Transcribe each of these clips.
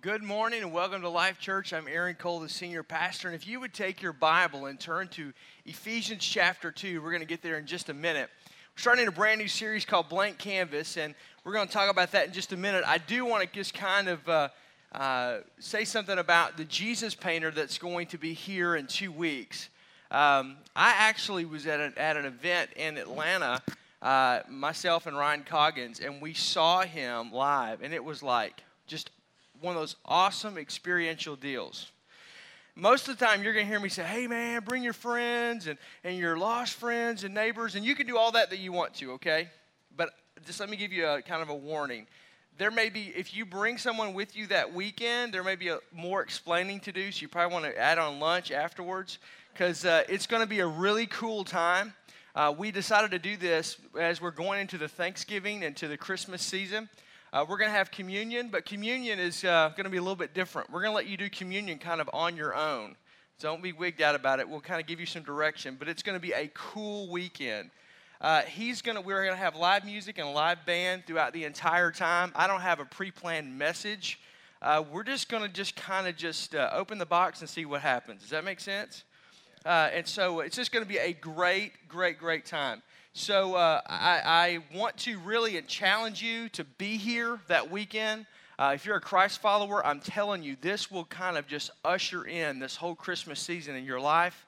Good morning and welcome to Life Church. I'm Aaron Cole, the senior pastor. And if you would take your Bible and turn to Ephesians chapter 2, we're going to get there in just a minute. We're starting a brand new series called Blank Canvas, and we're going to talk about that in just a minute. I do want to just kind of say something about the Jesus painter that's going to be here in 2 weeks. I actually was at an event in Atlanta, myself and Ryan Coggins, and we saw him live, and it was like just one of those awesome experiential deals. Most of the time, you're going to hear me say, hey, man, bring your friends and your lost friends and neighbors, and you can do all that you want to, okay? But just let me give you a kind of a warning. There may be, if you bring someone with you that weekend, there may be more explaining to do, so you probably want to add on lunch afterwards, because it's going to be a really cool time. We decided to do this as we're going into the Thanksgiving and to the Christmas season. We're going to have communion, but communion is going to be a little bit different. We're going to let you do communion kind of on your own. Don't be wigged out about it. We'll kind of give you some direction, but it's going to be a cool weekend. We're going to have live music and a live band throughout the entire time. I don't have a pre-planned message. We're just going to just open the box and see what happens. Does that make sense? And so it's just going to be a great, great, great time. So I want to really challenge you to be here that weekend. If you're a Christ follower, I'm telling you, this will kind of just usher in this whole Christmas season in your life.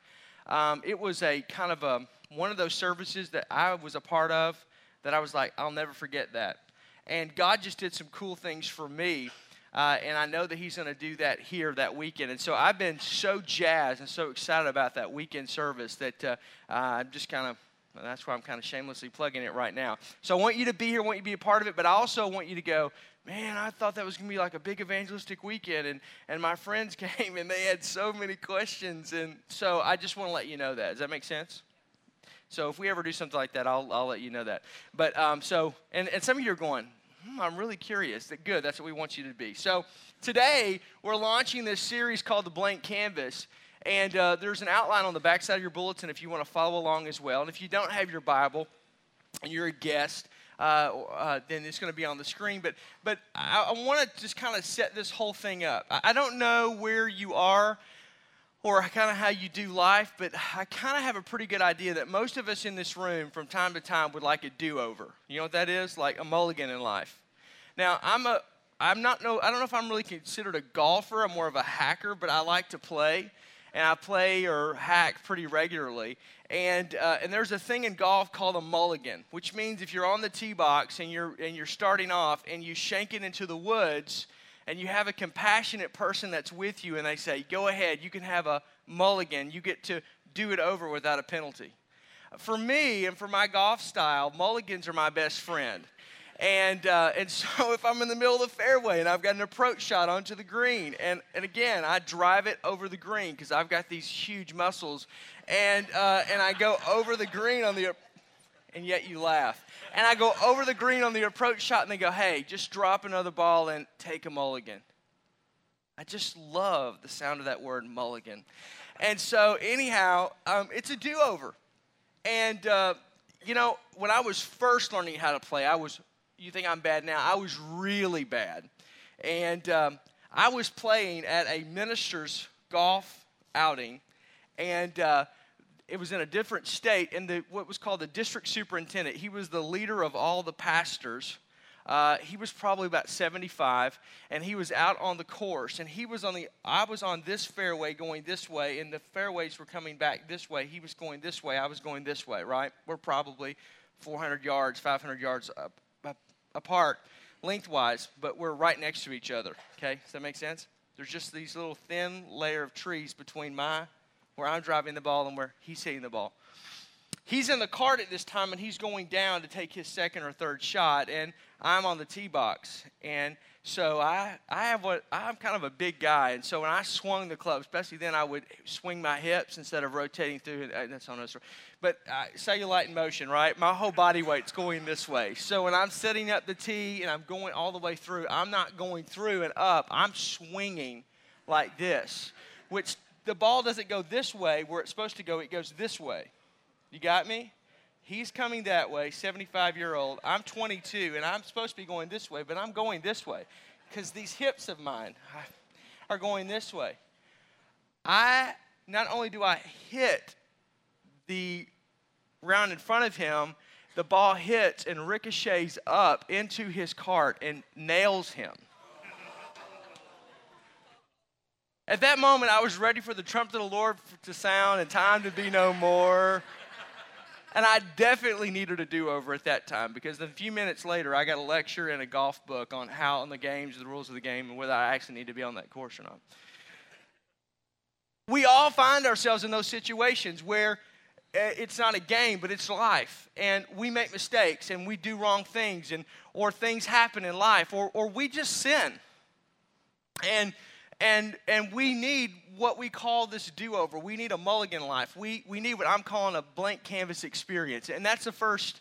It was a kind of one of those services that I was a part of that I was like, I'll never forget that. And God just did some cool things for me, and I know that he's going to do that here that weekend. And so I've been so jazzed and so excited about that weekend service that I'm just kind of, well, that's why I'm kind of shamelessly plugging it right now. So I want you to be here, I want you to be a part of it, but I also want you to go, man, I thought that was going to be like a big evangelistic weekend, and my friends came, and they had so many questions, and so I just want to let you know that. Does that make sense? So if we ever do something like that, I'll let you know that. But and some of you are going, I'm really curious. Good, that's what we want you to be. So today, we're launching this series called The Blank Canvas. And there's an outline on the backside of your bulletin if you want to follow along as well. And if you don't have your Bible and you're a guest, then it's going to be on the screen. But I want to just kind of set this whole thing up. I don't know where you are or kind of how you do life, but I kind of have a pretty good idea that most of us in this room from time to time would like a do-over. You know what that is? Like a mulligan in life. Now, I don't know if I'm really considered a golfer. I'm more of a hacker, but I like to play. And I play or hack pretty regularly. And there's a thing in golf called a mulligan, which means if you're on the tee box and you're starting off and you shank it into the woods and you have a compassionate person that's with you and they say, go ahead, you can have a mulligan. You get to do it over without a penalty. For me and for my golf style, mulligans are my best friend. And so if I'm in the middle of the fairway and I've got an approach shot onto the green, and again, I drive it over the green because I've got these huge muscles, and I go over the green on the, and yet you laugh, and I go over the green on the approach shot, and they go, hey, just drop another ball and take a mulligan. I just love the sound of that word, mulligan. And so anyhow, it's a do-over. And, you know, when I was first learning how to play, you think I'm bad now? I was really bad. And I was playing at a minister's golf outing, and it was in a different state, and what was called the district superintendent. He was the leader of all the pastors. He was probably about 75, and he was out on the course, and I was on this fairway going this way, and the fairways were coming back this way. He was going this way. I was going this way, right? We're probably 400 yards, 500 yards up. Apart lengthwise, but we're right next to each other, okay? Does that make sense? There's just these little thin layer of trees between where I'm driving the ball and where he's hitting the ball. He's in the cart at this time, and he's going down to take his second or third shot, and I'm on the tee box. And so I'm kind of a big guy, and so when I swung the club, especially then I would swing my hips instead of rotating through. That's on us. But cellulite in motion, right? My whole body weight's going this way. So when I'm setting up the tee and I'm going all the way through, I'm not going through and up. I'm swinging like this, which the ball doesn't go this way where it's supposed to go. It goes this way. You got me? He's coming that way, 75-year-old. I'm 22, and I'm supposed to be going this way, but I'm going this way. because these hips of mine are going this way. Not only do I hit the round in front of him, the ball hits and ricochets up into his cart and nails him. At that moment, I was ready for the trumpet of the Lord to sound and time to be no more. And I definitely needed a do-over at that time, because a few minutes later, I got a lecture and a golf book on how, on the games, the rules of the game, and whether I actually need to be on that course or not. We all find ourselves in those situations where it's not a game, but it's life, and we make mistakes, and we do wrong things, and or things happen in life, or we just sin, and we need what we call this do-over. We need a mulligan life. We need what I'm calling a blank canvas experience, and that's the first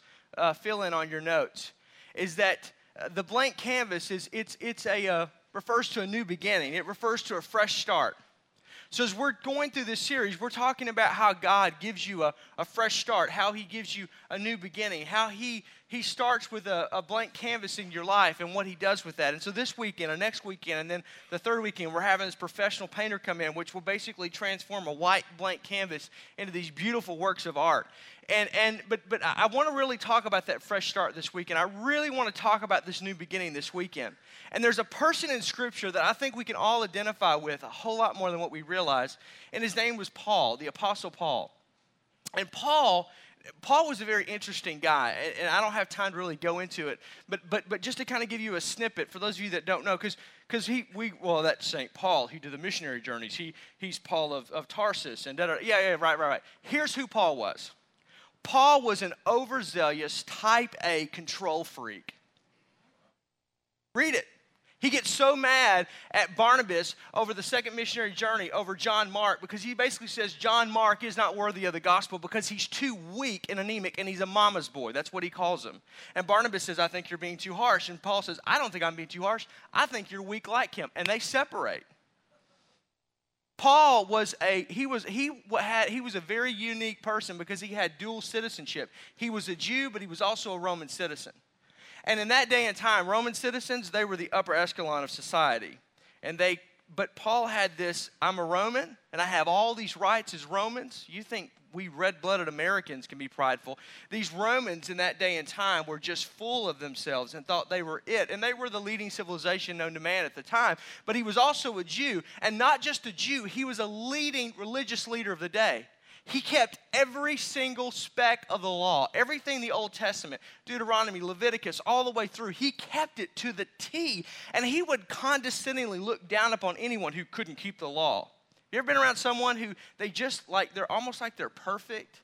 fill-in on your notes, is that the blank canvas is refers to a new beginning. It refers to a fresh start. So as we're going through this series, we're talking about how God gives you a fresh start, how he gives you a new beginning, how he starts with a blank canvas in your life and what he does with that. And so this weekend and next weekend and then the third weekend, we're having this professional painter come in, which will basically transform a white blank canvas into these beautiful works of art. But I want to really talk about that fresh start this weekend. I really want to talk about this new beginning this weekend. And there's a person in Scripture that I think we can all identify with a whole lot more than what we realize. And his name was Paul, the Apostle Paul. And Paul was a very interesting guy, and I don't have time to really go into it. But just to kind of give you a snippet, for those of you that don't know, because that's St. Paul. He did the missionary journeys. He's Paul of Tarsus. And right. Here's who Paul was. Paul was an overzealous type A control freak. Read it. He gets so mad at Barnabas over the second missionary journey over John Mark, because he basically says John Mark is not worthy of the gospel because he's too weak and anemic and he's a mama's boy. That's what he calls him. And Barnabas says, I think you're being too harsh. And Paul says, I don't think I'm being too harsh. I think you're weak like him. And they separate. Paul was a very unique person because he had dual citizenship. He was a Jew, but he was also a Roman citizen. And in that day and time, Roman citizens, they were the upper echelon of society. But Paul had this, I'm a Roman, and I have all these rights as Romans. You think we red-blooded Americans can be prideful. These Romans in that day and time were just full of themselves and thought they were it. And they were the leading civilization known to man at the time. But he was also a Jew. And not just a Jew, he was a leading religious leader of the day. He kept every single speck of the law, everything the Old Testament, Deuteronomy, Leviticus, all the way through. He kept it to the T. And he would condescendingly look down upon anyone who couldn't keep the law. You ever been around someone who they're almost like they're perfect,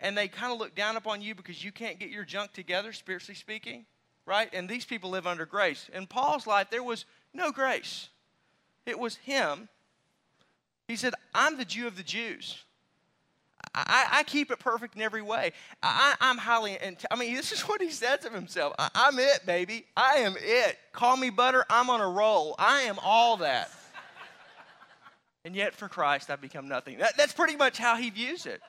and they kind of look down upon you because you can't get your junk together, spiritually speaking, right? And these people live under grace. In Paul's life, there was no grace. It was him. He said, I'm the Jew of the Jews. I keep it perfect in every way. This is what he says of himself. I'm it, baby. I am it. Call me butter. I'm on a roll. I am all that. And yet for Christ, I've become nothing. That's pretty much how he views it.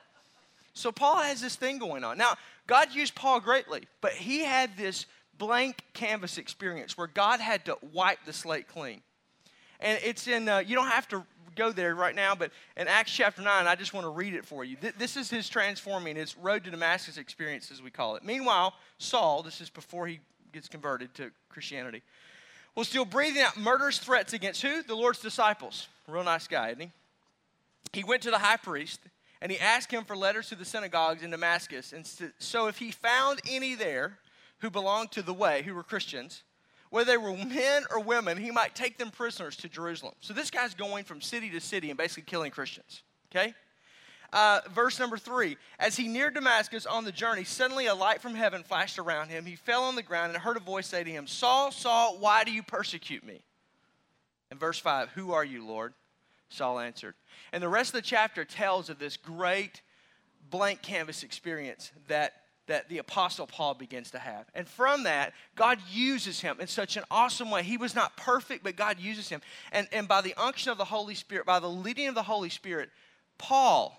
So Paul has this thing going on. Now, God used Paul greatly, but he had this blank canvas experience where God had to wipe the slate clean. And it's in, you don't have to go there right now, but in Acts chapter 9, I just want to read it for you. This is his transforming, his road to Damascus experience, as we call it. Meanwhile, Saul, this is before he gets converted to Christianity, was still breathing out murderous threats against who? The Lord's disciples. Real nice guy, isn't he? He went to the high priest, and he asked him for letters to the synagogues in Damascus. And so if he found any there who belonged to the way, who were Christians, whether they were men or women, he might take them prisoners to Jerusalem. So this guy's going from city to city and basically killing Christians, okay? Verse number 3, as he neared Damascus on the journey, suddenly a light from heaven flashed around him. He fell on the ground and heard a voice say to him, Saul, Saul, why do you persecute me? And verse 5, who are you, Lord? Saul answered. And the rest of the chapter tells of this great blank canvas experience that the Apostle Paul begins to have. And from that, God uses him in such an awesome way. He was not perfect, but God uses him. And by the unction of the Holy Spirit, by the leading of the Holy Spirit, Paul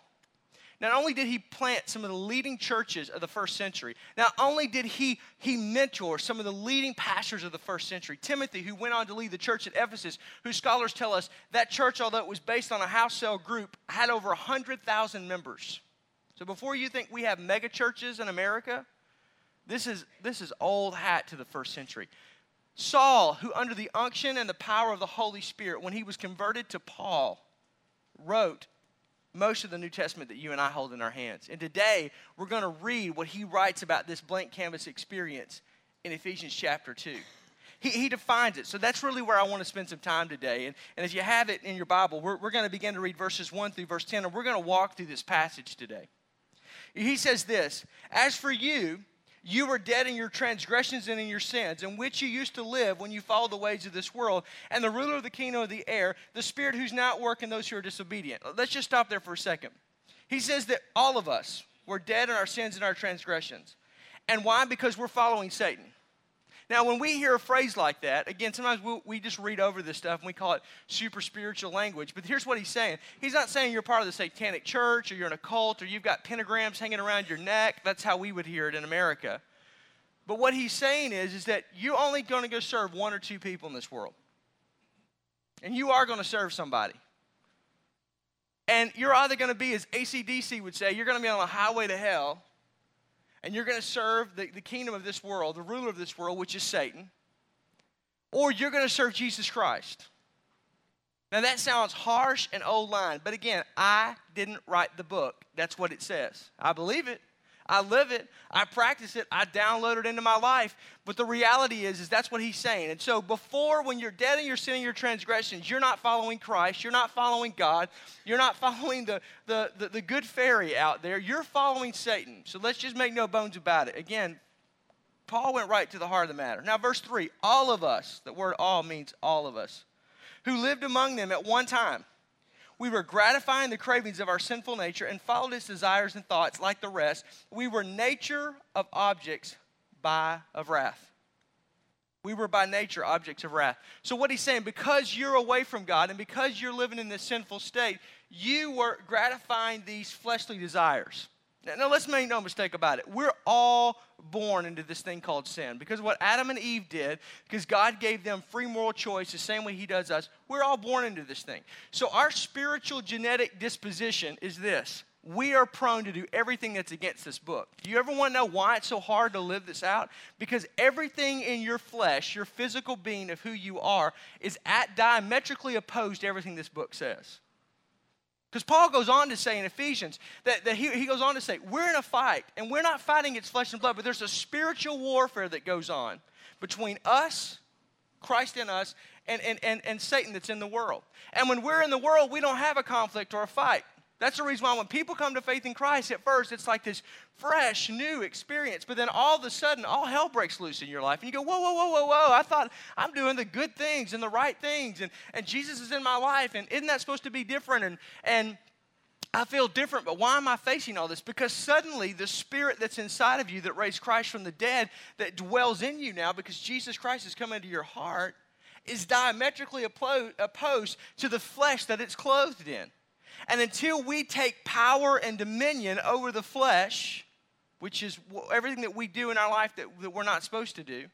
Not only did he plant some of the leading churches of the first century, not only did he mentor some of the leading pastors of the first century, Timothy, who went on to lead the church at Ephesus, whose scholars tell us that church, although it was based on a house cell group, had over 100,000 members. So before you think we have mega churches in America, this is old hat to the first century. Saul, who under the unction and the power of the Holy Spirit, when he was converted to Paul, wrote most of the New Testament that you and I hold in our hands. And today, we're going to read what he writes about this blank canvas experience in Ephesians chapter 2. He defines it. So that's really where I want to spend some time today. And if you have it in your Bible, we're going to begin to read verses 1 through verse 10, and we're going to walk through this passage today. He says this, "As for you, you were dead in your transgressions and in your sins, in which you used to live when you followed the ways of this world, and the ruler of the kingdom of the air, the spirit who's not working those who are disobedient." Let's just stop there for a second. He says that all of us were dead in our sins and our transgressions. And why? Because we're following Satan. Now, when we hear a phrase like that, again, sometimes we just read over this stuff and we call it super spiritual language. But here's what he's saying. He's not saying you're part of the satanic church or you're in a cult or you've got pentagrams hanging around your neck. That's how we would hear it in America. But what he's saying is that you're only going to go serve one or two people in this world. And you are going to serve somebody. And you're either going to be, as AC/DC would say, you're going to be on a highway to hell. And you're going to serve the kingdom of this world, the ruler of this world, which is Satan. Or you're going to serve Jesus Christ. Now that sounds harsh and old line. But again, I didn't write the book. That's what it says. I believe it. I live it. I practice it. I download it into my life. But the reality is that's what he's saying. And so before, when you're dead in your sin and your transgressions, you're not following Christ. You're not following God. You're not following the good fairy out there. You're following Satan. So let's just make no bones about it. Again, Paul went right to the heart of the matter. Now, verse 3, all of us, the word all means all of us, who lived among them at one time, we were gratifying the cravings of our sinful nature and followed its desires and thoughts like the rest. We were nature of objects of wrath. We were by nature objects of wrath. So what he's saying, because you're away from God and because you're living in this sinful state, you were gratifying these fleshly desires. Now let's make no mistake about it. We're all born into this thing called sin. Because of what Adam and Eve did, because God gave them free moral choice the same way he does us, we're all born into this thing. So our spiritual genetic disposition is this. We are prone to do everything that's against this book. Do you ever want to know why it's so hard to live this out? Because everything in your flesh, your physical being of who you are, is diametrically opposed to everything this book says. Because Paul goes on to say in Ephesians, that he goes on to say, we're in a fight, and we're not fighting against flesh and blood, but there's a spiritual warfare that goes on between us, Christ in us, and Satan that's in the world. And when we're in the world, we don't have a conflict or a fight. That's the reason why when people come to faith in Christ, at first it's like this fresh, new experience. But then all of a sudden, all hell breaks loose in your life. And you go, whoa, whoa, whoa, whoa, whoa. I thought I'm doing the good things and the right things. And Jesus is in my life. And isn't that supposed to be different? And I feel different. But why am I facing all this? Because suddenly the spirit that's inside of you that raised Christ from the dead, that dwells in you now because Jesus Christ has come into your heart, is diametrically opposed to the flesh that it's clothed in. And until we take power and dominion over the flesh, which is everything that we do in our life that we're not supposed to do,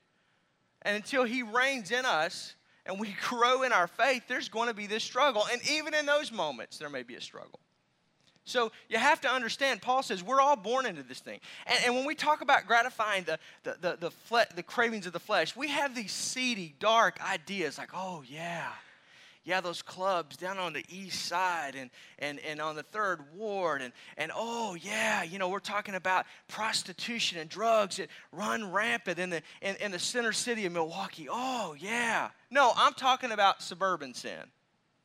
and until he reigns in us and we grow in our faith, there's going to be this struggle. And even in those moments, there may be a struggle. So you have to understand, Paul says, we're all born into this thing. And when we talk about gratifying the cravings of the flesh, we have these seedy, dark ideas like, oh, yeah. Yeah, those clubs down on the east side and on the third ward. And oh, yeah, you know, we're talking about prostitution and drugs that run rampant in the center city of Milwaukee. Oh, yeah. No, I'm talking about suburban sin.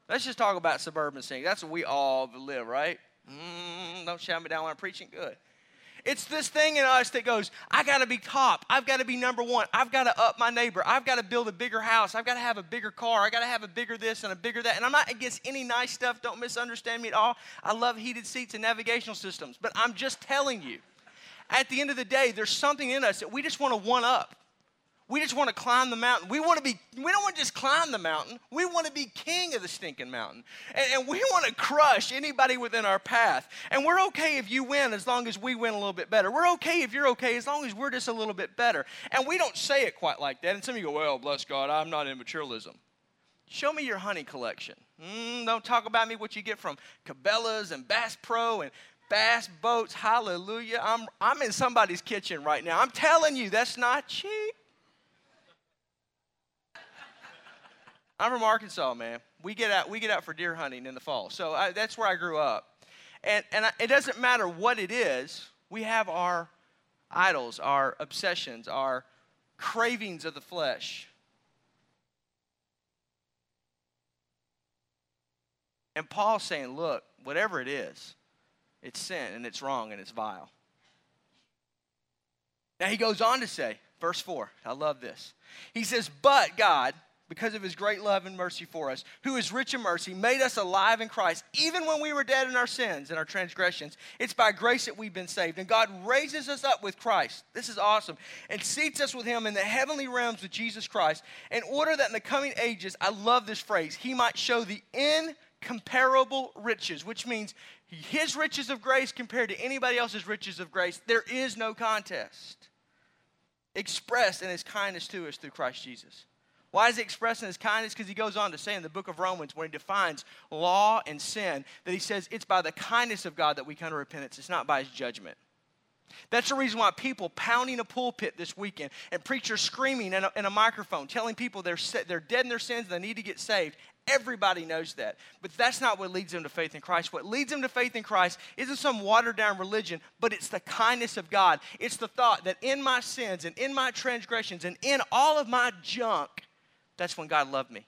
Let's just talk about suburban sin. That's what we all live, right? Don't shout me down when I'm preaching. Good. It's this thing in us that goes, I got to be top. I've got to be number one. I've got to up my neighbor. I've got to build a bigger house. I've got to have a bigger car. I've got to have a bigger this and a bigger that. And I'm not against any nice stuff. Don't misunderstand me at all. I love heated seats and navigational systems. But I'm just telling you, at the end of the day, there's something in us that we just want to one up. We just want to climb the mountain. We don't want to just climb the mountain. We want to be king of the stinking mountain. And we want to crush anybody within our path. And we're okay if you win as long as we win a little bit better. We're okay if you're okay as long as we're just a little bit better. And we don't say it quite like that. And some of you go, well, bless God, I'm not in materialism. Show me your honey collection. Don't talk about me what you get from Cabela's and Bass Pro and Bass Boats. Hallelujah. I'm in somebody's kitchen right now. I'm telling you, that's not cheap. I'm from Arkansas, man. We get out for deer hunting in the fall. So that's where I grew up. And it doesn't matter what it is. We have our idols, our obsessions, our cravings of the flesh. And Paul's saying, look, whatever it is, it's sin and it's wrong and it's vile. Now he goes on to say, verse 4, I love this. He says, but God, because of his great love and mercy for us, who is rich in mercy, made us alive in Christ, even when we were dead in our sins and our transgressions. It's by grace that we've been saved. And God raises us up with Christ. This is awesome. And seats us with him in the heavenly realms with Jesus Christ, in order that in the coming ages, I love this phrase, he might show the incomparable riches, which means his riches of grace compared to anybody else's riches of grace. There is no contest. Expressed in his kindness to us through Christ Jesus. Why is he expressing his kindness? Because he goes on to say in the book of Romans, when he defines law and sin, that he says it's by the kindness of God that we come to repentance. It's not by his judgment. That's the reason why people pounding a pulpit this weekend and preachers screaming in a microphone, telling people they're dead in their sins and they need to get saved. Everybody knows that. But that's not what leads them to faith in Christ. What leads them to faith in Christ isn't some watered-down religion, but it's the kindness of God. It's the thought that in my sins and in my transgressions and in all of my junk, that's when God loved me.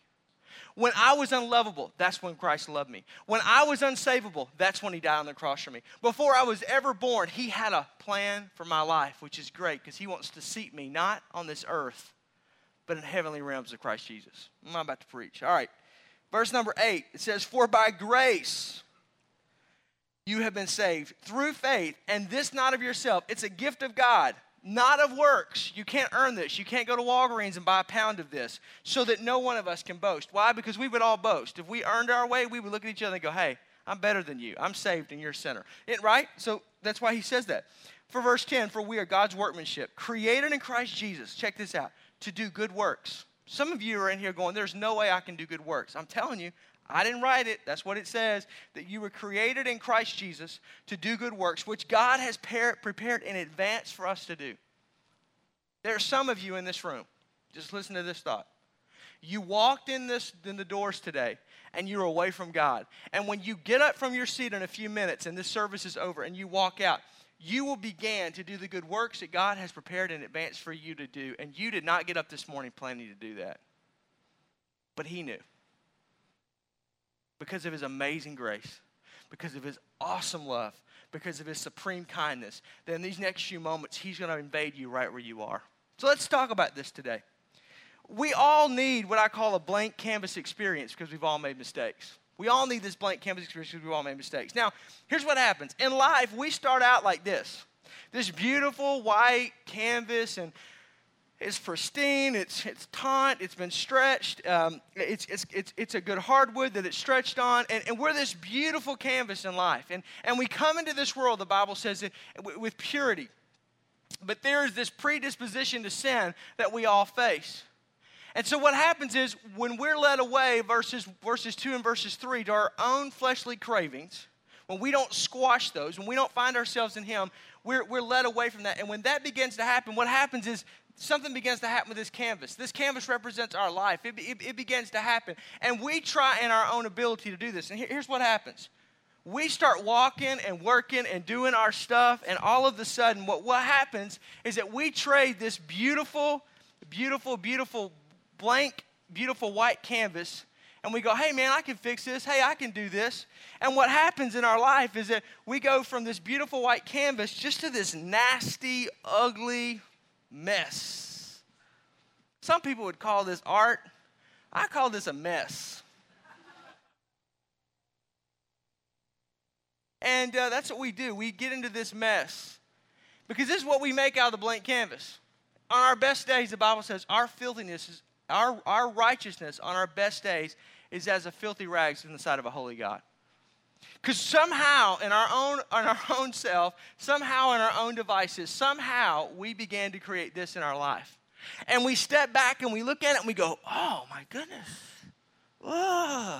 When I was unlovable, that's when Christ loved me. When I was unsavable, that's when he died on the cross for me. Before I was ever born, he had a plan for my life, which is great because he wants to seat me not on this earth, but in heavenly realms of Christ Jesus. I'm about to preach. All right, verse number 8, it says, for by grace you have been saved through faith, and this not of yourself. It's a gift of God. Not of works. You can't earn this. You can't go to Walgreens and buy a pound of this so that no one of us can boast. Why? Because we would all boast. If we earned our way, we would look at each other and go, hey, I'm better than you. I'm saved and you're a sinner. Right? So that's why he says that. For verse 10, for we are God's workmanship, created in Christ Jesus. Check this out. To do good works. Some of you are in here going, there's no way I can do good works. I'm telling you, I didn't write it. That's what it says, that you were created in Christ Jesus to do good works, which God has prepared in advance for us to do. There are some of you in this room. Just listen to this thought. You walked in the doors today, and you're away from God. And when you get up from your seat in a few minutes, and this service is over, and you walk out, you will begin to do the good works that God has prepared in advance for you to do. And you did not get up this morning planning to do that. But he knew. Because of his amazing grace, because of his awesome love, because of his supreme kindness, then in these next few moments, he's going to invade you right where you are. So let's talk about this today. We all need what I call a blank canvas experience because we've all made mistakes. We all need this blank canvas experience because we've all made mistakes. Now, here's what happens. In life, we start out like this. This beautiful white canvas, and it's pristine, it's taut, it's been stretched, it's a good hardwood that it's stretched on, and we're this beautiful canvas in life. And we come into this world, the Bible says, with purity. But there is this predisposition to sin that we all face. And so what happens is when we're led away, verses 2 and verses 3, to our own fleshly cravings, when we don't squash those, when we don't find ourselves in him, we're led away from that. And when that begins to happen, what happens is something begins to happen with this canvas. This canvas represents our life. It begins to happen. And we try in our own ability to do this. And here's what happens. We start walking and working and doing our stuff, and all of a sudden what happens is that we trade this beautiful blank, beautiful white canvas, and we go, hey, man, I can fix this. Hey, I can do this. And what happens in our life is that we go from this beautiful white canvas just to this nasty, ugly mess. Some people would call this art. I call this a mess. And that's what we do. We get into this mess because this is what we make out of the blank canvas. On our best days, the Bible says, our filthiness, is, our righteousness on our best days is as a filthy rags in the sight of a holy God. Because somehow in our own self, somehow in our own devices, somehow we began to create this in our life. And we step back and we look at it and we go, oh my goodness. Whoa.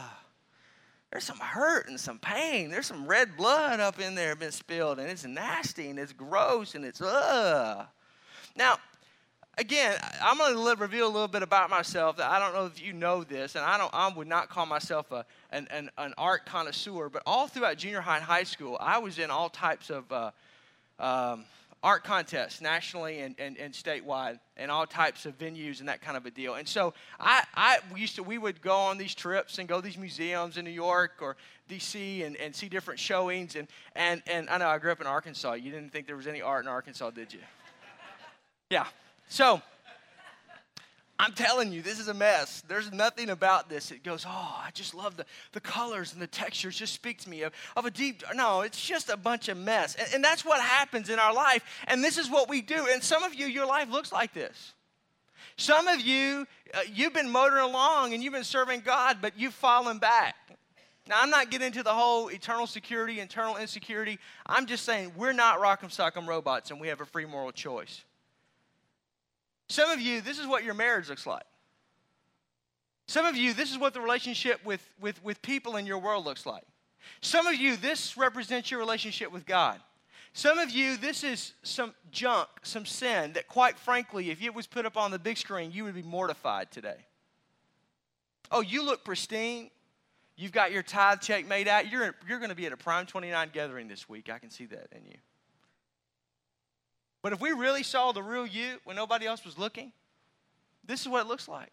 There's some hurt and some pain. There's some red blood up in there been spilled, and it's nasty and it's gross and it's ugh. Now, again, I'm going to reveal a little bit about myself that I don't know if you know this, and I would not call myself an art connoisseur, but all throughout junior high and high school, I was in all types of art contests nationally and statewide, and all types of venues and that kind of a deal. And so we would go on these trips and go to these museums in New York or D.C. and see different showings. And I know I grew up in Arkansas. You didn't think there was any art in Arkansas, did you? Yeah. So I'm telling you, this is a mess. There's nothing about this. It goes, oh, I just love the colors and the textures just speak to me of a deep, no, it's just a bunch of mess. And that's what happens in our life. And this is what we do. And some of you, your life looks like this. Some of you, you've been motoring along and you've been serving God, but you've fallen back. Now, I'm not getting into the whole eternal security, internal insecurity. I'm just saying we're not rock'em sock'em robots and we have a free moral choice. Some of you, this is what your marriage looks like. Some of you, this is what the relationship with people in your world looks like. Some of you, this represents your relationship with God. Some of you, this is some junk, some sin that, quite frankly, if it was put up on the big screen, you would be mortified today. Oh, you look pristine. You've got your tithe check made out. You're going to be at a Prime 29 gathering this week. I can see that in you. But if we really saw the real you when nobody else was looking, this is what it looks like.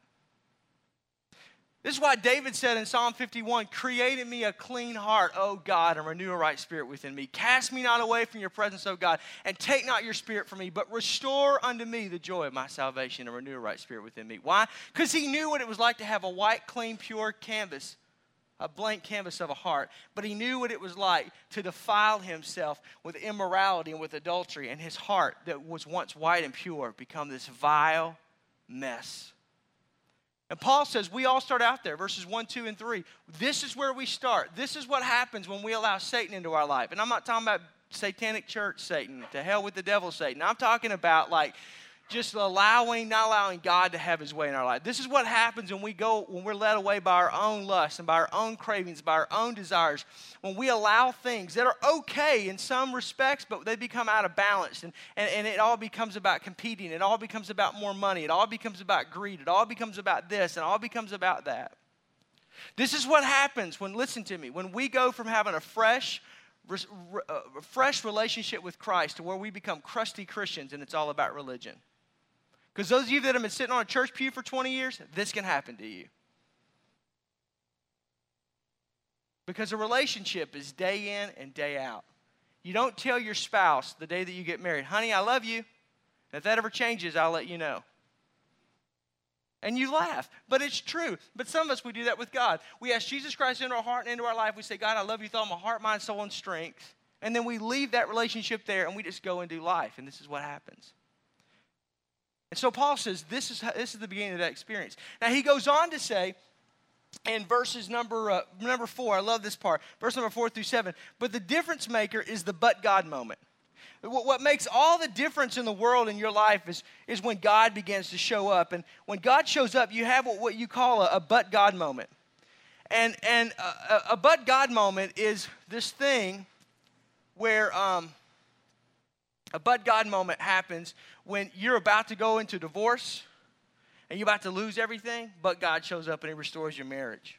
This is why David said in Psalm 51, create in me a clean heart, O God, and renew a right spirit within me. Cast me not away from your presence, O God, and take not your spirit from me, but restore unto me the joy of my salvation and renew a right spirit within me. Why? Because he knew what it was like to have a white, clean, pure canvas, a blank canvas of a heart, but he knew what it was like to defile himself with immorality and with adultery, and his heart that was once white and pure become this vile mess. And Paul says we all start out there, verses 1, 2, and 3. This is where we start. This is what happens when we allow Satan into our life. And I'm not talking about satanic church Satan, to hell with the devil Satan. I'm talking about like just not allowing God to have his way in our life. This is what happens when we're led away by our own lusts and by our own cravings, by our own desires, when we allow things that are okay in some respects, but they become out of balance, and it all becomes about competing. It all becomes about more money. It all becomes about greed. It all becomes about this, and it all becomes about that. This is what happens when we go from having a fresh relationship with Christ to where we become crusty Christians, and it's all about religion. Because those of you that have been sitting on a church pew for 20 years, this can happen to you. Because a relationship is day in and day out. You don't tell your spouse the day that you get married, honey, I love you. And if that ever changes, I'll let you know. And you laugh, but it's true. But some of us, we do that with God. We ask Jesus Christ into our heart and into our life. We say, God, I love you with all my heart, mind, soul, and strength. And then we leave that relationship there, and we just go and do life. And this is what happens. And so Paul says this is the beginning of that experience. Now he goes on to say in verses number 4, I love this part, verse number 4 through 7, but the difference maker is the but God moment. What makes all the difference in the world in your life is when God begins to show up. And when God shows up, you have what you call a but God moment. And a but God moment is this thing where... A but God moment happens when you're about to go into divorce and you're about to lose everything, but God shows up and he restores your marriage.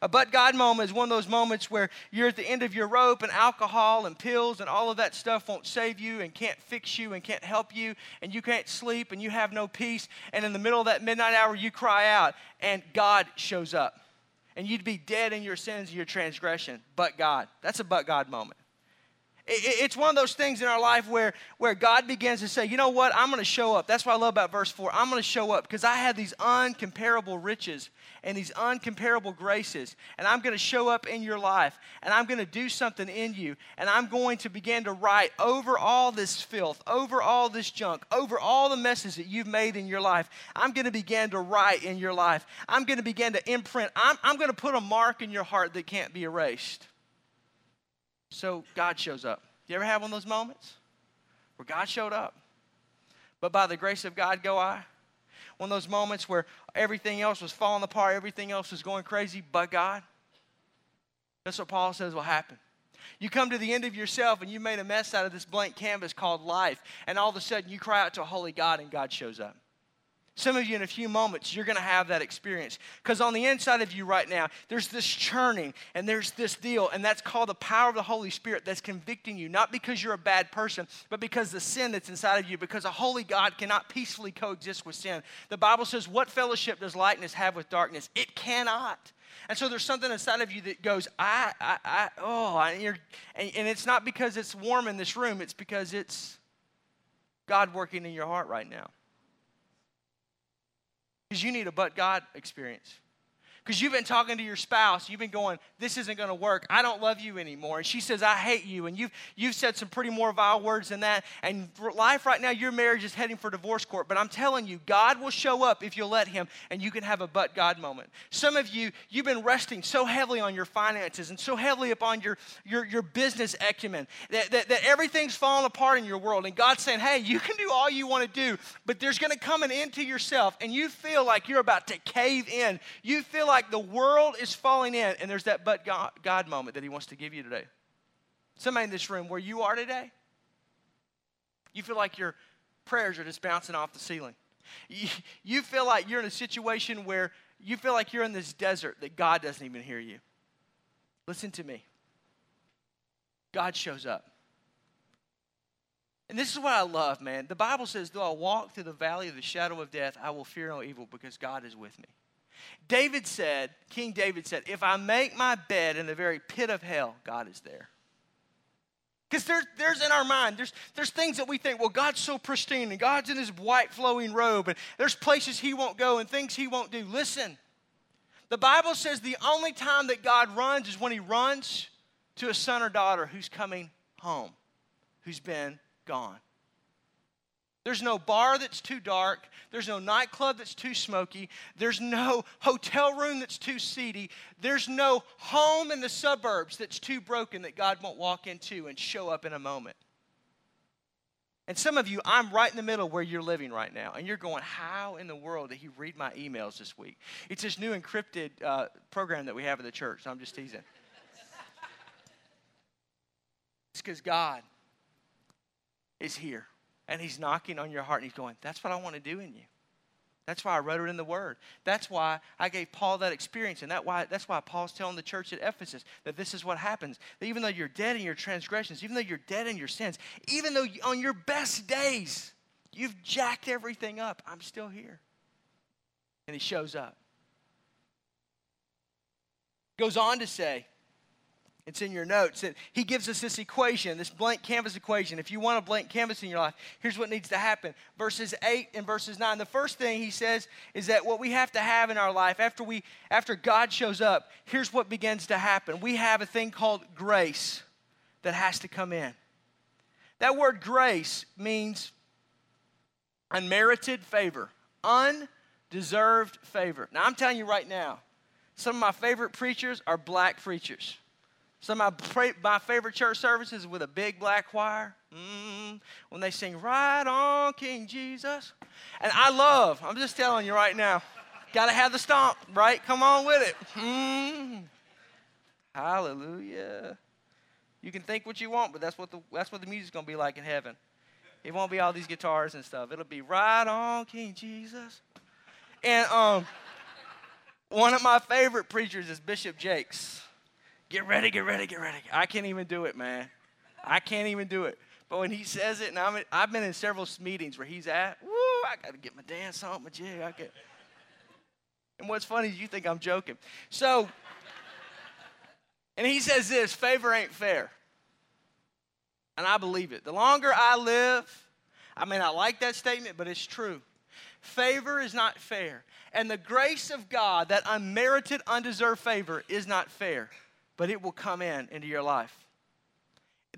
A but God moment is one of those moments where you're at the end of your rope and alcohol and pills and all of that stuff won't save you and can't fix you and can't help you and you can't sleep and you have no peace. And in the middle of that midnight hour, you cry out and God shows up. And you'd be dead in your sins and your transgression, but God. That's a but God moment. It's one of those things in our life where God begins to say, you know what, I'm going to show up. That's what I love about verse 4. I'm going to show up because I have these uncomparable riches and these uncomparable graces, and I'm going to show up in your life, and I'm going to do something in you, and I'm going to begin to write over all this filth, over all this junk, over all the messes that you've made in your life. I'm going to begin to write in your life. I'm going to begin to imprint. I'm going to put a mark in your heart that can't be erased. So God shows up. You ever have one of those moments where God showed up? But by the grace of God go I. One of those moments where everything else was falling apart, everything else was going crazy, but God. That's what Paul says will happen. You come to the end of yourself and you made a mess out of this blank canvas called life, and all of a sudden you cry out to a holy God and God shows up. Some of you in a few moments, you're going to have that experience because on the inside of you right now, there's this churning and there's this deal, and that's called the power of the Holy Spirit that's convicting you, not because you're a bad person, but because the sin that's inside of you, because a holy God cannot peacefully coexist with sin. The Bible says, what fellowship does lightness have with darkness? It cannot. And so there's something inside of you that goes, and it's not because it's warm in this room. It's because it's God working in your heart right now. Because you need a but God experience. Because you've been talking to your spouse. You've been going, this isn't going to work. I don't love you anymore. And she says, I hate you. And you've said some pretty more vile words than that. And for life right now, your marriage is heading for divorce court. But I'm telling you, God will show up if you'll let him, and you can have a but God moment. Some of you, you've been resting so heavily on your finances and so heavily upon your business acumen that everything's falling apart in your world. And God's saying, hey, you can do all you want to do, but there's going to come an end to yourself. And you feel like you're about to cave in. You feel like the world is falling in, and there's that but God moment that he wants to give you today. Somebody in this room, where you are today, you feel like your prayers are just bouncing off the ceiling. You feel like you're in a situation where you feel like you're in this desert that God doesn't even hear you. Listen to me. God shows up. And this is what I love, man. The Bible says, though I walk through the valley of the shadow of death, I will fear no evil because God is with me. David said, King David said, if I make my bed in the very pit of hell, God is there. Because there's in our mind, there's things that we think, well, God's so pristine, and God's in his white flowing robe, and there's places he won't go and things he won't do. Listen, the Bible says the only time that God runs is when he runs to a son or daughter who's coming home, who's been gone. There's no bar that's too dark. There's no nightclub that's too smoky. There's no hotel room that's too seedy. There's no home in the suburbs that's too broken that God won't walk into and show up in a moment. And some of you, I'm right in the middle where you're living right now. And you're going, how in the world did he read my emails this week? It's this new encrypted program that we have at the church. So I'm just teasing. It's because God is here. And he's knocking on your heart, and he's going, that's what I want to do in you. That's why I wrote it in the Word. That's why I gave Paul that experience, and that's why Paul's telling the church at Ephesus that this is what happens. That even though you're dead in your transgressions, even though you're dead in your sins, even though on your best days you've jacked everything up, I'm still here. And he shows up. Goes on to say, it's in your notes, and he gives us this equation, this blank canvas equation. If you want a blank canvas in your life, here's what needs to happen. Verses 8 and verses 9. The first thing he says is that what we have to have in our life, after God shows up, here's what begins to happen. We have a thing called grace that has to come in. That word grace means unmerited favor, undeserved favor. Now, I'm telling you right now, some of my favorite preachers are black preachers. Some of my favorite church services with a big black choir, when they sing, right on King Jesus. And I'm just telling you right now, got to have the stomp, right? Come on with it. Hallelujah. You can think what you want, but that's what the music's going to be like in heaven. It won't be all these guitars and stuff. It'll be right on King Jesus. And one of my favorite preachers is Bishop Jakes. Get ready, get ready, get ready. I can't even do it, man. I can't even do it. But when he says it, and I've been in several meetings where he's at, woo, I got to get my dance on, my jig. And what's funny is you think I'm joking. So, and he says this, favor ain't fair. and I believe it. The longer I live, I may not like that statement, but it's true. Favor is not fair. And the grace of God, that unmerited, undeserved favor, is not fair, but it will come in into your life.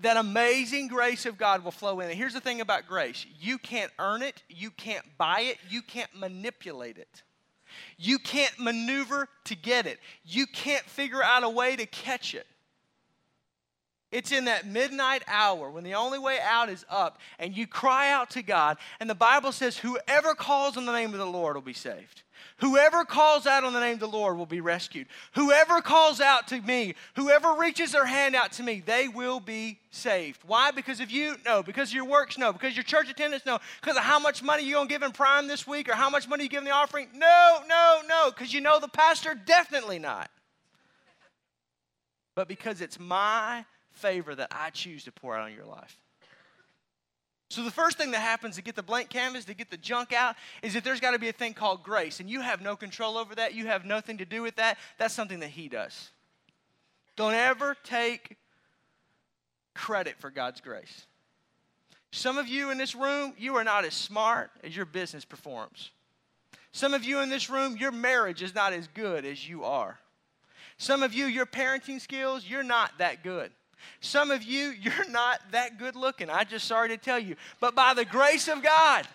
That amazing grace of God will flow in. And here's the thing about grace. You can't earn it. You can't buy it. You can't manipulate it. You can't maneuver to get it. You can't figure out a way to catch it. It's in that midnight hour when the only way out is up, and you cry out to God, and the Bible says whoever calls on the name of the Lord will be saved. Whoever calls out on the name of the Lord will be rescued. Whoever calls out to me, whoever reaches their hand out to me, they will be saved. Why? Because of you? No. Because of your works? No. Because of your church attendance? No. Because of how much money you're going to give in prime this week or how much money you give in the offering? No. Because you know the pastor? Definitely not. But because it's my favor that I choose to pour out on your life. So the first thing that happens to get the blank canvas, to get the junk out, is that there's got to be a thing called grace. And you have no control over that. You have nothing to do with that. That's something that he does. Don't ever take credit for God's grace. Some of you in this room, you are not as smart as your business performs. Some of you in this room, your marriage is not as good as you are. Some of you, your parenting skills, you're not that good. Some of you, you're not that good looking. I'm just sorry to tell you. But by the grace of God.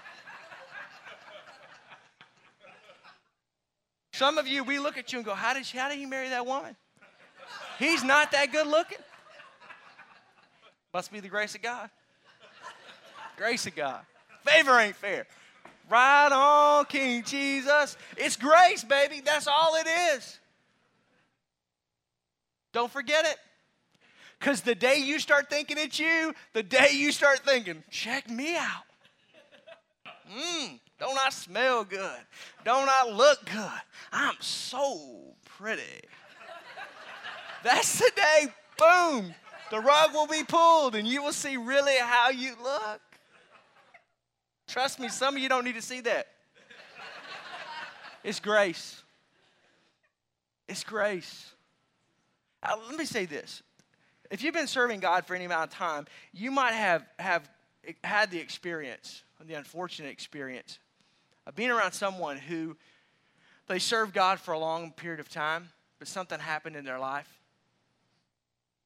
Some of you, we look at you and go, how did he marry that woman? He's not that good looking. Must be the grace of God. Grace of God. Favor ain't fair. Right on, King Jesus. It's grace, baby. That's all it is. Don't forget it. Because the day you start thinking it's you, the day you start thinking, check me out. Don't I smell good? Don't I look good? I'm so pretty. That's the day, boom, the rug will be pulled and you will see really how you look. Trust me, some of you don't need to see that. It's grace. It's grace. Now, let me say this. If you've been serving God for any amount of time, you might have had the experience, the unfortunate experience, of being around someone who they served God for a long period of time, but something happened in their life.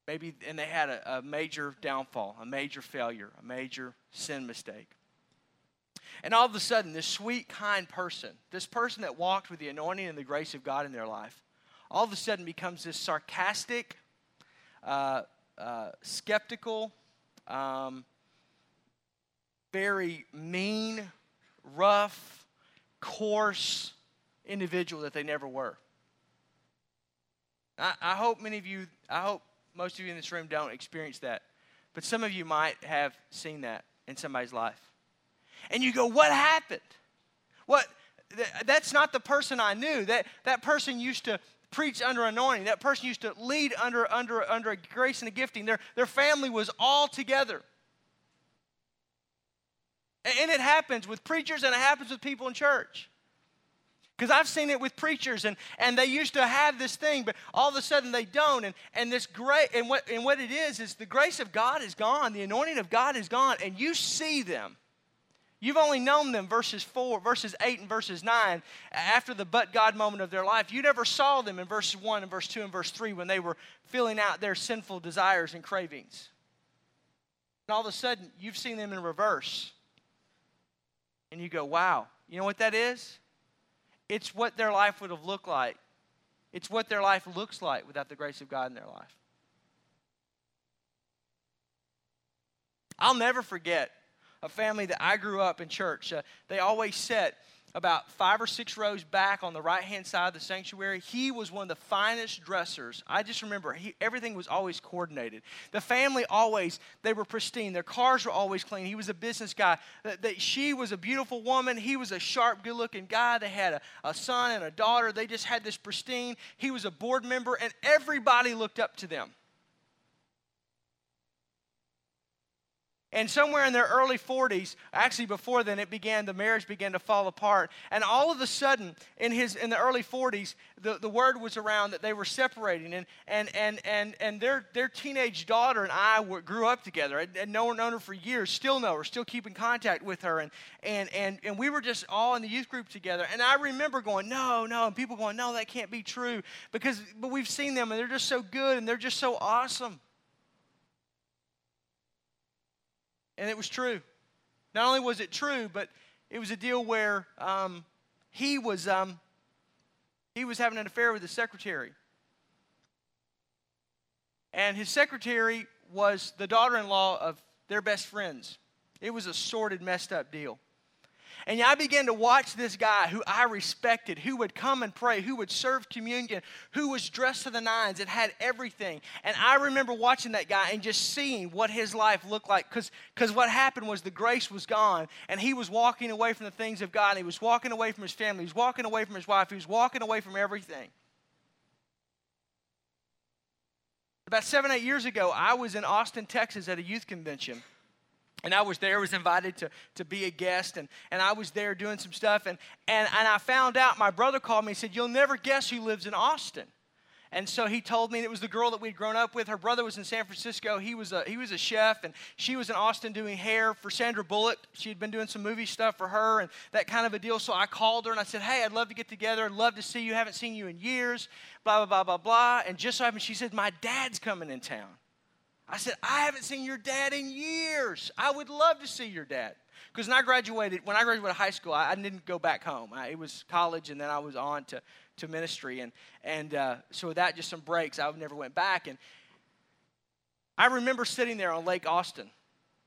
Maybe, and they had a major downfall, a major failure, a major sin mistake. And all of a sudden, this sweet, kind person, this person that walked with the anointing and the grace of God in their life, all of a sudden becomes this sarcastic, skeptical, very mean, rough, coarse individual that they never were. I hope many of you, I hope most of you in this room don't experience that, but some of you might have seen that in somebody's life. And you go, what happened? That's not the person I knew. That person used to preach under anointing. That person used to lead under a grace and a gifting. Their family was all together. And it happens with preachers and it happens with people in church. Because I've seen it with preachers and they used to have this thing, but all of a sudden they don't. And this great and what it is the grace of God is gone, the anointing of God is gone, and you see them. You've only known them verses 8 and verses 9 after the but God moment of their life. You never saw them in verses 1 and verse 2 and verse 3 when they were filling out their sinful desires and cravings. And all of a sudden, you've seen them in reverse. And you go, wow, you know what that is? It's what their life would have looked like. It's what their life looks like without the grace of God in their life. I'll never forget a family that I grew up in church. They always sat about 5 or 6 rows back on the right-hand side of the sanctuary. He was one of the finest dressers. I just remember everything was always coordinated. The family always, they were pristine. Their cars were always clean. He was a business guy. She was a beautiful woman. He was a sharp, good-looking guy. They had a son and a daughter. They just had this pristine. He was a board member, and everybody looked up to them. And somewhere in their early 40s, actually before then, the marriage began to fall apart. And all of a sudden, in the early 40s, the word was around that they were separating. And their teenage daughter and I grew up together. I'd known her for years, still know her, still keep in contact with her. And we were just all in the youth group together. And I remember going, no, and people going, no, that can't be true. But we've seen them, and they're just so good, and they're just so awesome. And it was true. Not only was it true, but it was a deal where he was having an affair with his secretary. And his secretary was the daughter-in-law of their best friends. It was a sordid, messed up deal. And I began to watch this guy who I respected, who would come and pray, who would serve communion, who was dressed to the nines and had everything. And I remember watching that guy and just seeing what his life looked like. Because what happened was the grace was gone, and he was walking away from the things of God. He was walking away from his family. He was walking away from his wife. He was walking away from everything. About 7-8 years ago, I was in Austin, Texas at a youth convention. And I was there, was invited to be a guest, and I was there doing some stuff. And I found out, my brother called me and said, "You'll never guess who lives in Austin." And so he told me, and it was the girl that we'd grown up with. Her brother was in San Francisco. He was a chef, and she was in Austin doing hair for Sandra Bullock. She had been doing some movie stuff for her and that kind of a deal. So I called her, and I said, "Hey, I'd love to get together. I'd love to see you. Haven't seen you in years, blah, blah, blah, blah, blah." And just so happened, she said, "My dad's coming in town." I said, "I haven't seen your dad in years. I would love to see your dad." Because when I graduated high school, I didn't go back home. It was college, and then I was on to ministry. And so without just some breaks, I never went back. And I remember sitting there on Lake Austin,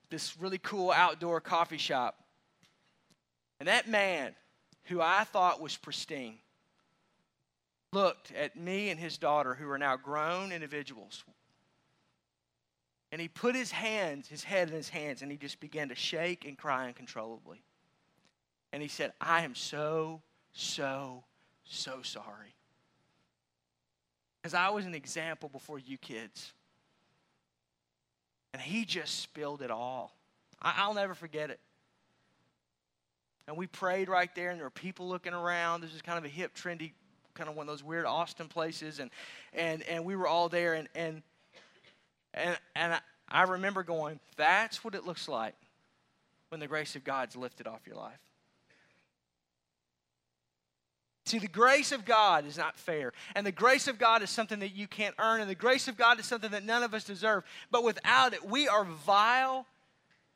this really cool outdoor coffee shop. And that man, who I thought was pristine, looked at me and his daughter, who are now grown individuals. And he put his head in his hands, and he just began to shake and cry uncontrollably. And he said, "I am so, so, so sorry. Because I was an example before you kids." And he just spilled it all. I'll never forget it. And we prayed right there, and there were people looking around. This is kind of a hip, trendy, kind of one of those weird Austin places. And we were all there, And I remember going, that's what it looks like when the grace of God's lifted off your life. See, the grace of God is not fair. And the grace of God is something that you can't earn. And the grace of God is something that none of us deserve. But without it, we are vile,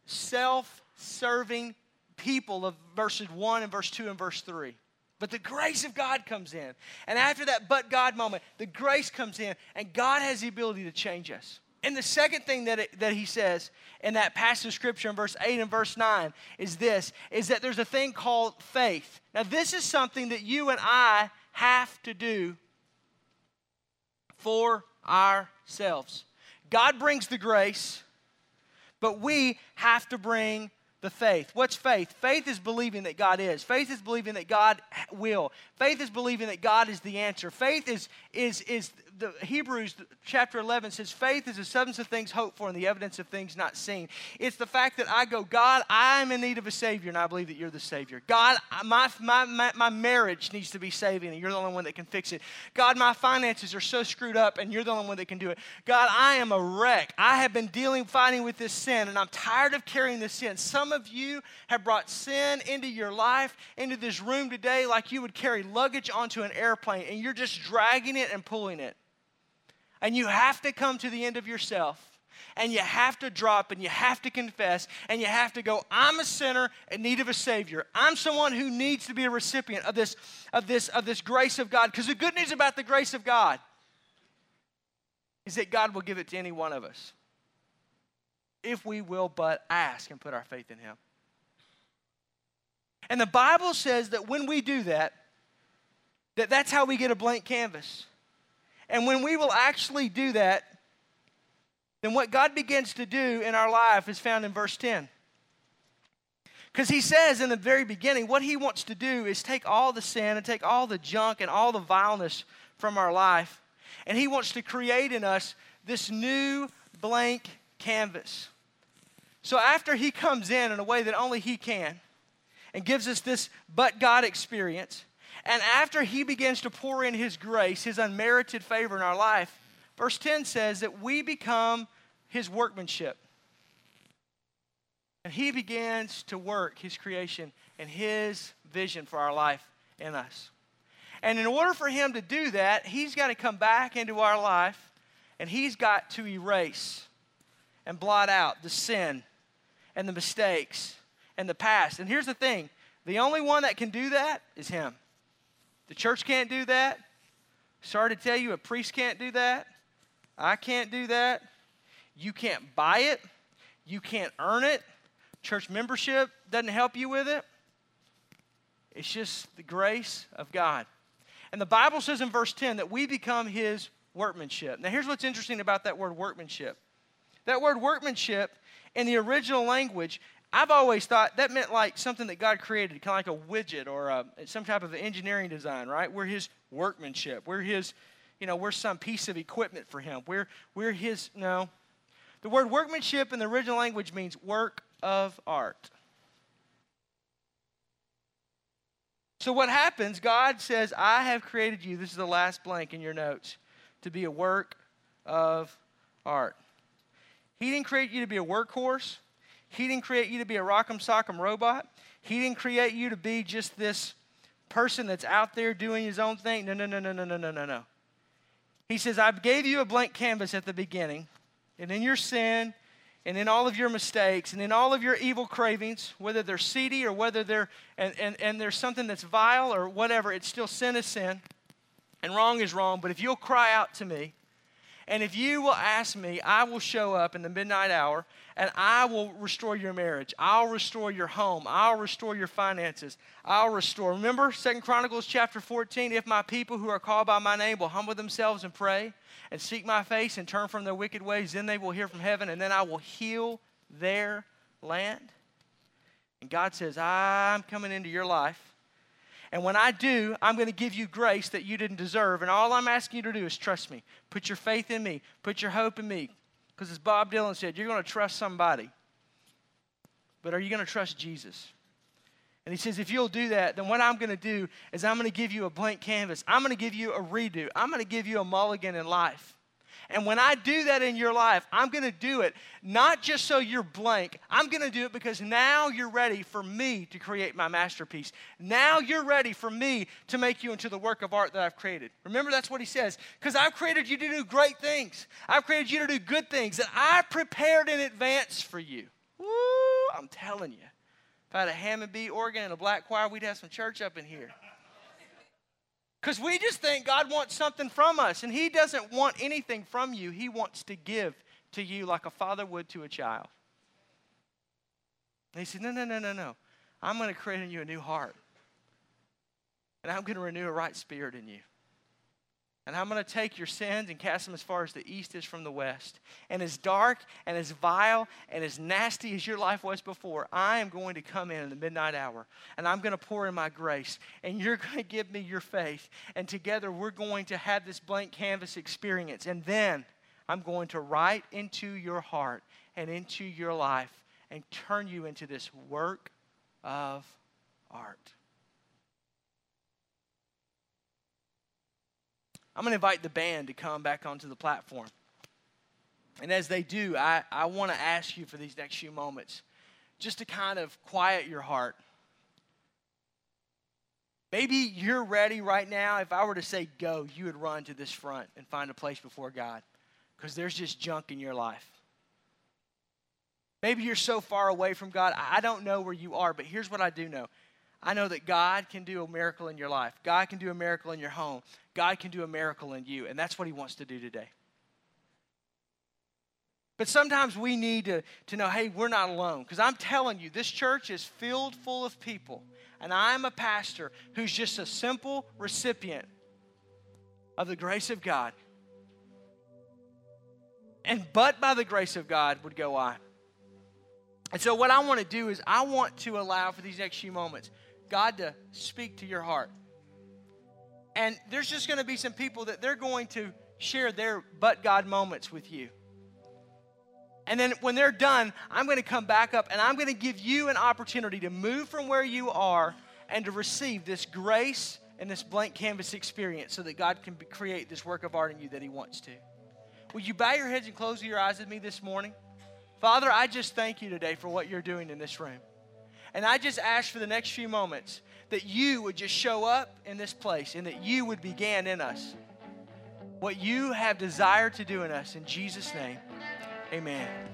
self-serving people of verses 1 and verse 2 and verse 3. But the grace of God comes in. And after that but God moment, the grace comes in. And God has the ability to change us. And the second thing that he says in that passage of Scripture in verse 8 and verse 9 is that there's a thing called faith. Now, this is something that you and I have to do for ourselves. God brings the grace, but we have to bring the faith. What's faith? Faith is believing that God is. Faith is believing that God will. Faith is believing that God is the answer. Faith is the Hebrews chapter 11 says, faith is the substance of things hoped for and the evidence of things not seen. It's the fact that I go, God, I'm in need of a Savior, and I believe that you're the Savior. God, my marriage needs to be saving, and you're the only one that can fix it. God, my finances are so screwed up, and you're the only one that can do it. God, I am a wreck. I have been fighting with this sin, and I'm tired of carrying this sin. Some of you have brought sin into your life, into this room today, like you would carry luggage onto an airplane, and you're just dragging it and pulling it. And you have to come to the end of yourself, and you have to drop, and you have to confess, and you have to go, I'm a sinner in need of a Savior. I'm someone who needs to be a recipient of this grace of God. Because the good news about the grace of God is that God will give it to any one of us if we will but ask and put our faith in him. And the Bible says that when we do that, that's how we get a blank canvas. And when we will actually do that, then what God begins to do in our life is found in verse 10. Because he says in the very beginning, what he wants to do is take all the sin and take all the junk and all the vileness from our life. And he wants to create in us this new blank canvas. So after he comes in a way that only he can and gives us this but God experience, and after he begins to pour in his grace, his unmerited favor in our life, verse 10 says that we become his workmanship. And he begins to work his creation and his vision for our life in us. And in order for him to do that, he's got to come back into our life, and he's got to erase and blot out the sin and the mistakes and the past. And here's the thing. The only one that can do that is him. The church can't do that. Sorry to tell you, a priest can't do that. I can't do that. You can't buy it. You can't earn it. Church membership doesn't help you with it. It's just the grace of God. And the Bible says in verse 10 that we become his workmanship. Now, here's what's interesting about that word workmanship. That word workmanship in the original language, I've always thought that meant like something that God created, kind of like a widget or some type of engineering design, right? We're his workmanship. We're his, we're some piece of equipment for him. We're his, no. The word workmanship in the original language means work of art. So what happens, God says, I have created you, this is the last blank in your notes, to be a work of art. He didn't create you to be a workhorse. He didn't create you to be a rock'em sock'em robot. He didn't create you to be just this person that's out there doing his own thing. No. He says, I gave you a blank canvas at the beginning, and in your sin, and in all of your mistakes, and in all of your evil cravings, whether they're seedy or whether they're, and there's something that's vile or whatever, it's still sin is sin, and wrong is wrong. But if you'll cry out to me, and if you will ask me, I will show up in the midnight hour, and I will restore your marriage. I'll restore your home. I'll restore your finances. I'll restore. Remember 2 Chronicles chapter 14, if my people who are called by my name will humble themselves and pray and seek my face and turn from their wicked ways, then they will hear from heaven, and then I will heal their land. And God says, I'm coming into your life. And when I do, I'm going to give you grace that you didn't deserve. And all I'm asking you to do is trust me. Put your faith in me. Put your hope in me. Because as Bob Dylan said, you're going to trust somebody. But are you going to trust Jesus? And he says, if you'll do that, then what I'm going to do is I'm going to give you a blank canvas. I'm going to give you a redo. I'm going to give you a mulligan in life. And when I do that in your life, I'm going to do it not just so you're blank. I'm going to do it because now you're ready for me to create my masterpiece. Now you're ready for me to make you into the work of art that I've created. Remember, that's what he says. Because I've created you to do great things. I've created you to do good things that I prepared in advance for you. Woo, I'm telling you. If I had a Hammond B organ and a black choir, we'd have some church up in here. Because we just think God wants something from us, and he doesn't want anything from you. He wants to give to you like a father would to a child. And he said, no. I'm going to create in you a new heart, and I'm going to renew a right spirit in you. And I'm going to take your sins and cast them as far as the east is from the west. And as dark and as vile and as nasty as your life was before, I am going to come in the midnight hour. And I'm going to pour in my grace. And you're going to give me your faith. And together we're going to have this blank canvas experience. And then I'm going to write into your heart and into your life and turn you into this work of art. I'm going to invite the band to come back onto the platform. And as they do, I want to ask you for these next few moments just to kind of quiet your heart. Maybe you're ready right now. If I were to say go, you would run to this front and find a place before God because there's just junk in your life. Maybe you're so far away from God. I don't know where you are, but here's what I do know. I know that God can do a miracle in your life. God can do a miracle in your home. God can do a miracle in you, and that's what he wants to do today. But sometimes we need to know, hey, we're not alone. Because I'm telling you, this church is filled full of people, and I'm a pastor who's just a simple recipient of the grace of God. And but by the grace of God would go I. And so what I want to do is I want to allow for these next few moments God to speak to your heart. And there's just going to be some people that they're going to share their but God moments with you. And then when they're done, I'm going to come back up and I'm going to give you an opportunity to move from where you are and to receive this grace and this blank canvas experience so that God can create this work of art in you that he wants to. Will you bow your heads and close your eyes with me this morning? Father, I just thank you today for what you're doing in this room. And I just ask for the next few moments that you would just show up in this place and that you would begin in us what you have desired to do in us. In Jesus' name, amen.